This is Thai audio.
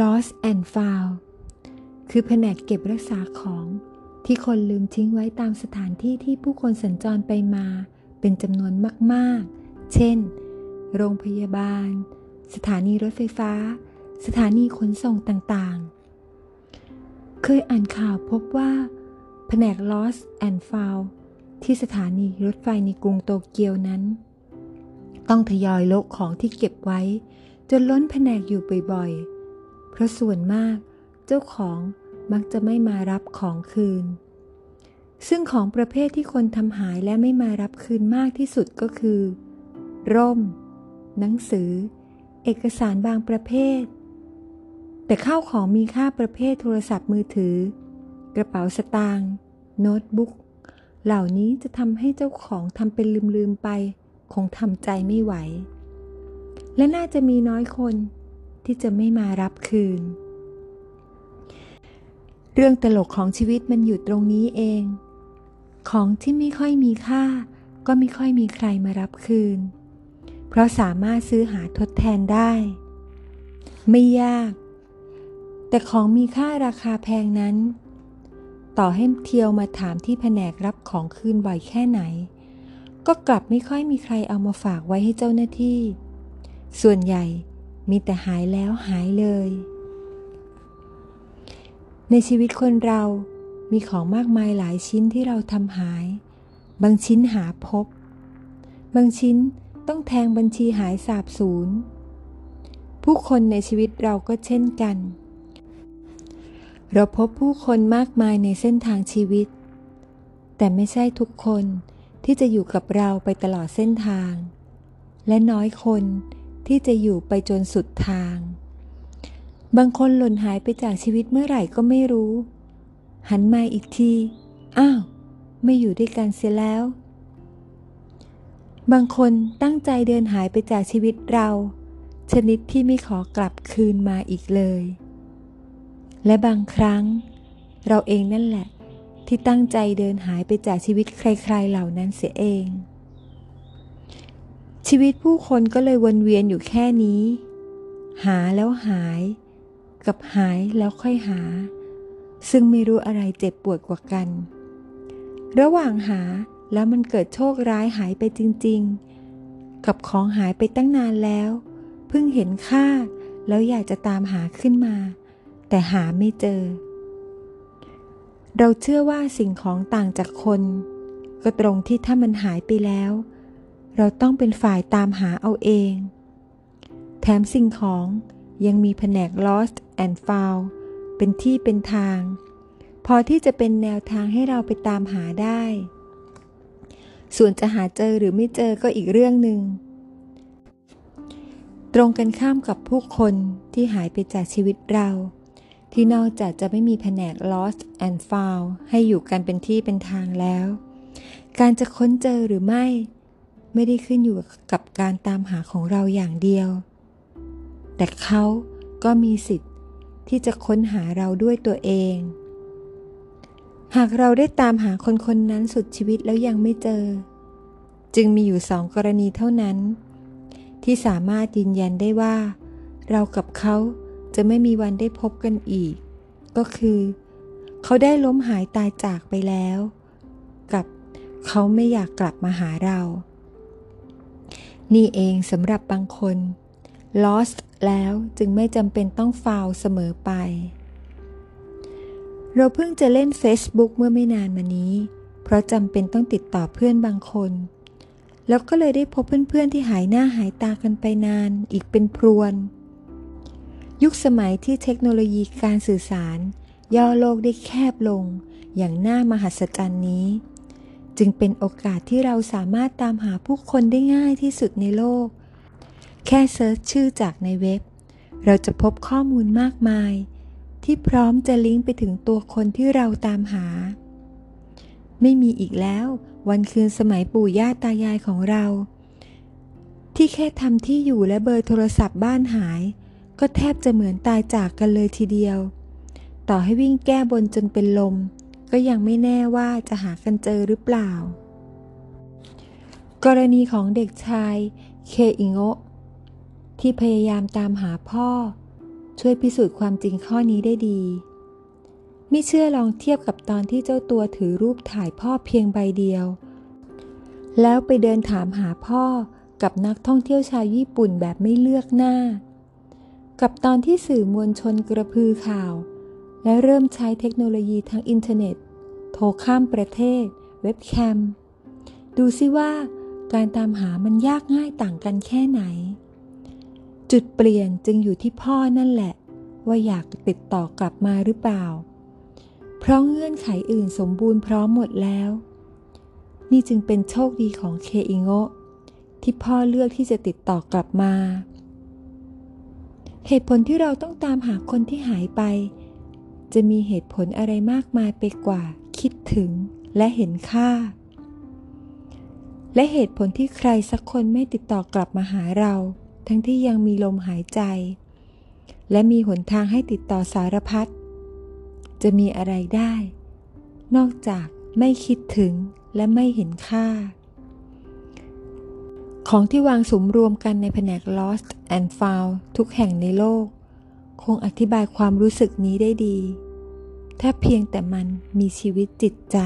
Lost and Found คือแผนกเก็บรักษาของที่คนลืมทิ้งไว้ตามสถานที่ที่ผู้คนสัญจรไปมาเป็นจำนวนมากๆเช่นโรงพยาบาลสถานีรถไฟฟ้าสถานีขนส่งต่างๆเคยอ่านข่าวพบว่าแผนก Lost and Found ที่สถานีรถไฟในกรุงโตเกียวนั้นต้องทยอยโลกของที่เก็บไว้จนล้นแผนกอยู่บ่อยๆเพราะส่วนมากเจ้าของมักจะไม่มารับของคืนซึ่งของประเภทที่คนทำหายและไม่มารับคืนมากที่สุดก็คือร่มหนังสือเอกสารบางประเภทแต่ข้าวของมีค่าประเภทโทรศัพท์มือถือกระเป๋าสตางค์โน้ตบุ๊กเหล่านี้จะทำให้เจ้าของทำเป็นลืมๆไปคงทำใจไม่ไหวและน่าจะมีน้อยคนที่จะไม่มารับคืนเรื่องตลกของชีวิตมันอยู่ตรงนี้เองของที่ไม่ค่อยมีค่าก็ไม่ค่อยมีใครมารับคืนเพราะสามารถซื้อหาทดแทนได้ไม่ยากแต่ของมีค่าราคาแพงนั้นต่อให้เที่ยวมาถามที่แผนกรับของคืนบ่อยแค่ไหนก็กลับไม่ค่อยมีใครเอามาฝากไว้ให้เจ้าหน้าที่ส่วนใหญ่มีแต่หายแล้วหายเลยในชีวิตคนเรามีของมากมายหลายชิ้นที่เราทำหายบางชิ้นหาพบบางชิ้นต้องแทงบัญชีหายสาบสูญผู้คนในชีวิตเราก็เช่นกันเราพบผู้คนมากมายในเส้นทางชีวิตแต่ไม่ใช่ทุกคนที่จะอยู่กับเราไปตลอดเส้นทางและน้อยคนที่จะอยู่ไปจนสุดทางบางคนหล่นหายไปจากชีวิตเมื่อไหร่ก็ไม่รู้หันมาอีกทีอ้าวไม่อยู่ด้วยกันเสียแล้วบางคนตั้งใจเดินหายไปจากชีวิตเราชนิดที่ไม่ขอกลับคืนมาอีกเลยและบางครั้งเราเองนั่นแหละที่ตั้งใจเดินหายไปจากชีวิตใครๆเหล่านั้นเสียเองชีวิตผู้คนก็เลยวนเวียนอยู่แค่นี้หาแล้วหายกับหายแล้วค่อยหาซึ่งไม่รู้อะไรเจ็บปวดกว่ากันระหว่างหาแล้วมันเกิดโชคร้ายหายไปจริงๆกับของหายไปตั้งนานแล้วเพิ่งเห็นค่าแล้วอยากจะตามหาขึ้นมาแต่หาไม่เจอเราเชื่อว่าสิ่งของต่างจากคนก็ตรงที่ถ้ามันหายไปแล้วเราต้องเป็นฝ่ายตามหาเอาเองแถมสิ่งของยังมีแผนก Lost and Found เป็นที่เป็นทางพอที่จะเป็นแนวทางให้เราไปตามหาได้ส่วนจะหาเจอหรือไม่เจอก็อีกเรื่องหนึ่งตรงกันข้ามกับผู้คนที่หายไปจากชีวิตเราที่นอกจากจะไม่มีแผนก Lost and Found ให้อยู่กันเป็นที่เป็นทางแล้วการจะค้นเจอหรือไม่ได้ขึ้นอยู่กับการตามหาของเราอย่างเดียวแต่เขาก็มีสิทธิ์ที่จะค้นหาเราด้วยตัวเองหากเราได้ตามหาคนคนนั้นสุดชีวิตแล้วยังไม่เจอจึงมีอยู่สองกรณีเท่านั้นที่สามารถยืนยันได้ว่าเรากับเขาจะไม่มีวันได้พบกันอีกก็คือเขาได้ล้มหายตายจากไปแล้วกับเขาไม่อยากกลับมาหาเรานี่เองสำหรับบางคน Lost แล้วจึงไม่จำเป็นต้อง Found เสมอไปเราเพิ่งจะเล่น Facebook เมื่อไม่นานมานี้เพราะจำเป็นต้องติดต่อเพื่อนบางคนแล้วก็เลยได้พบเพื่อนๆที่หายหน้าหายตากันไปนานอีกเป็นพรวนยุคสมัยที่เทคโนโลยีการสื่อสารย่อโลกได้แคบลงอย่างน่ามหัศจรรย์นี้จึงเป็นโอกาสที่เราสามารถตามหาผู้คนได้ง่ายที่สุดในโลกแค่เซิร์ชชื่อจากในเว็บเราจะพบข้อมูลมากมายที่พร้อมจะลิงก์ไปถึงตัวคนที่เราตามหาไม่มีอีกแล้ววันคืนสมัยปู่ย่าตายายของเราที่แค่ทำที่อยู่และเบอร์โทรศัพท์บ้านหายก็แทบจะเหมือนตายจากกันเลยทีเดียวต่อให้วิ่งแก้บนจนเป็นลมก็ยังไม่แน่ว่าจะหากันเจอหรือเปล่ากรณีของเด็กชายเคอิโงะที่พยายามตามหาพ่อ ช่วยพิสูจน์ความจริงข้อนี้ได้ดีมิเชื่อลองเทียบกับตอนที่เจ้าตัวถือรูปถ่ายพ่อเพียงใบเดียวแล้วไปเดินถามหาพ่อกับนักท่องเที่ยวชาวญี่ปุ่นแบบไม่เลือกหน้ากับตอนที่สื่อมวลชนกระพือข่าวและเริ่มใช้เทคโนโลยีทางอินเทอร์เน็ตโทรข้ามประเทศเว็บแคมดูซิว่าการตามหามันยากง่ายต่างกันแค่ไหนจุดเปลี่ยนจึงอยู่ที่พ่อนั่นแหละว่าอยากติดต่อกลับมาหรือเปล่าเพราะเงื่อนไขอื่นสมบูรณ์พร้อมหมดแล้วนี่จึงเป็นโชคดีของเคอิโงะที่พ่อเลือกที่จะติดต่อกลับมาเหตุผลที่เราต้องตามหาคนที่หายไปจะมีเหตุผลอะไรมากมายไปกว่าคิดถึงและเห็นค่าและเหตุผลที่ใครสักคนไม่ติดต่อกลับมาหาเราทั้งที่ยังมีลมหายใจและมีหนทางให้ติดต่อสารพัดจะมีอะไรได้นอกจากไม่คิดถึงและไม่เห็นค่าของที่วางสุมรวมกันในแผนก Lost and Found ทุกแห่งในโลกคงอธิบายความรู้สึกนี้ได้ดีถ้าเพียงแต่มันมีชีวิตจิตใจ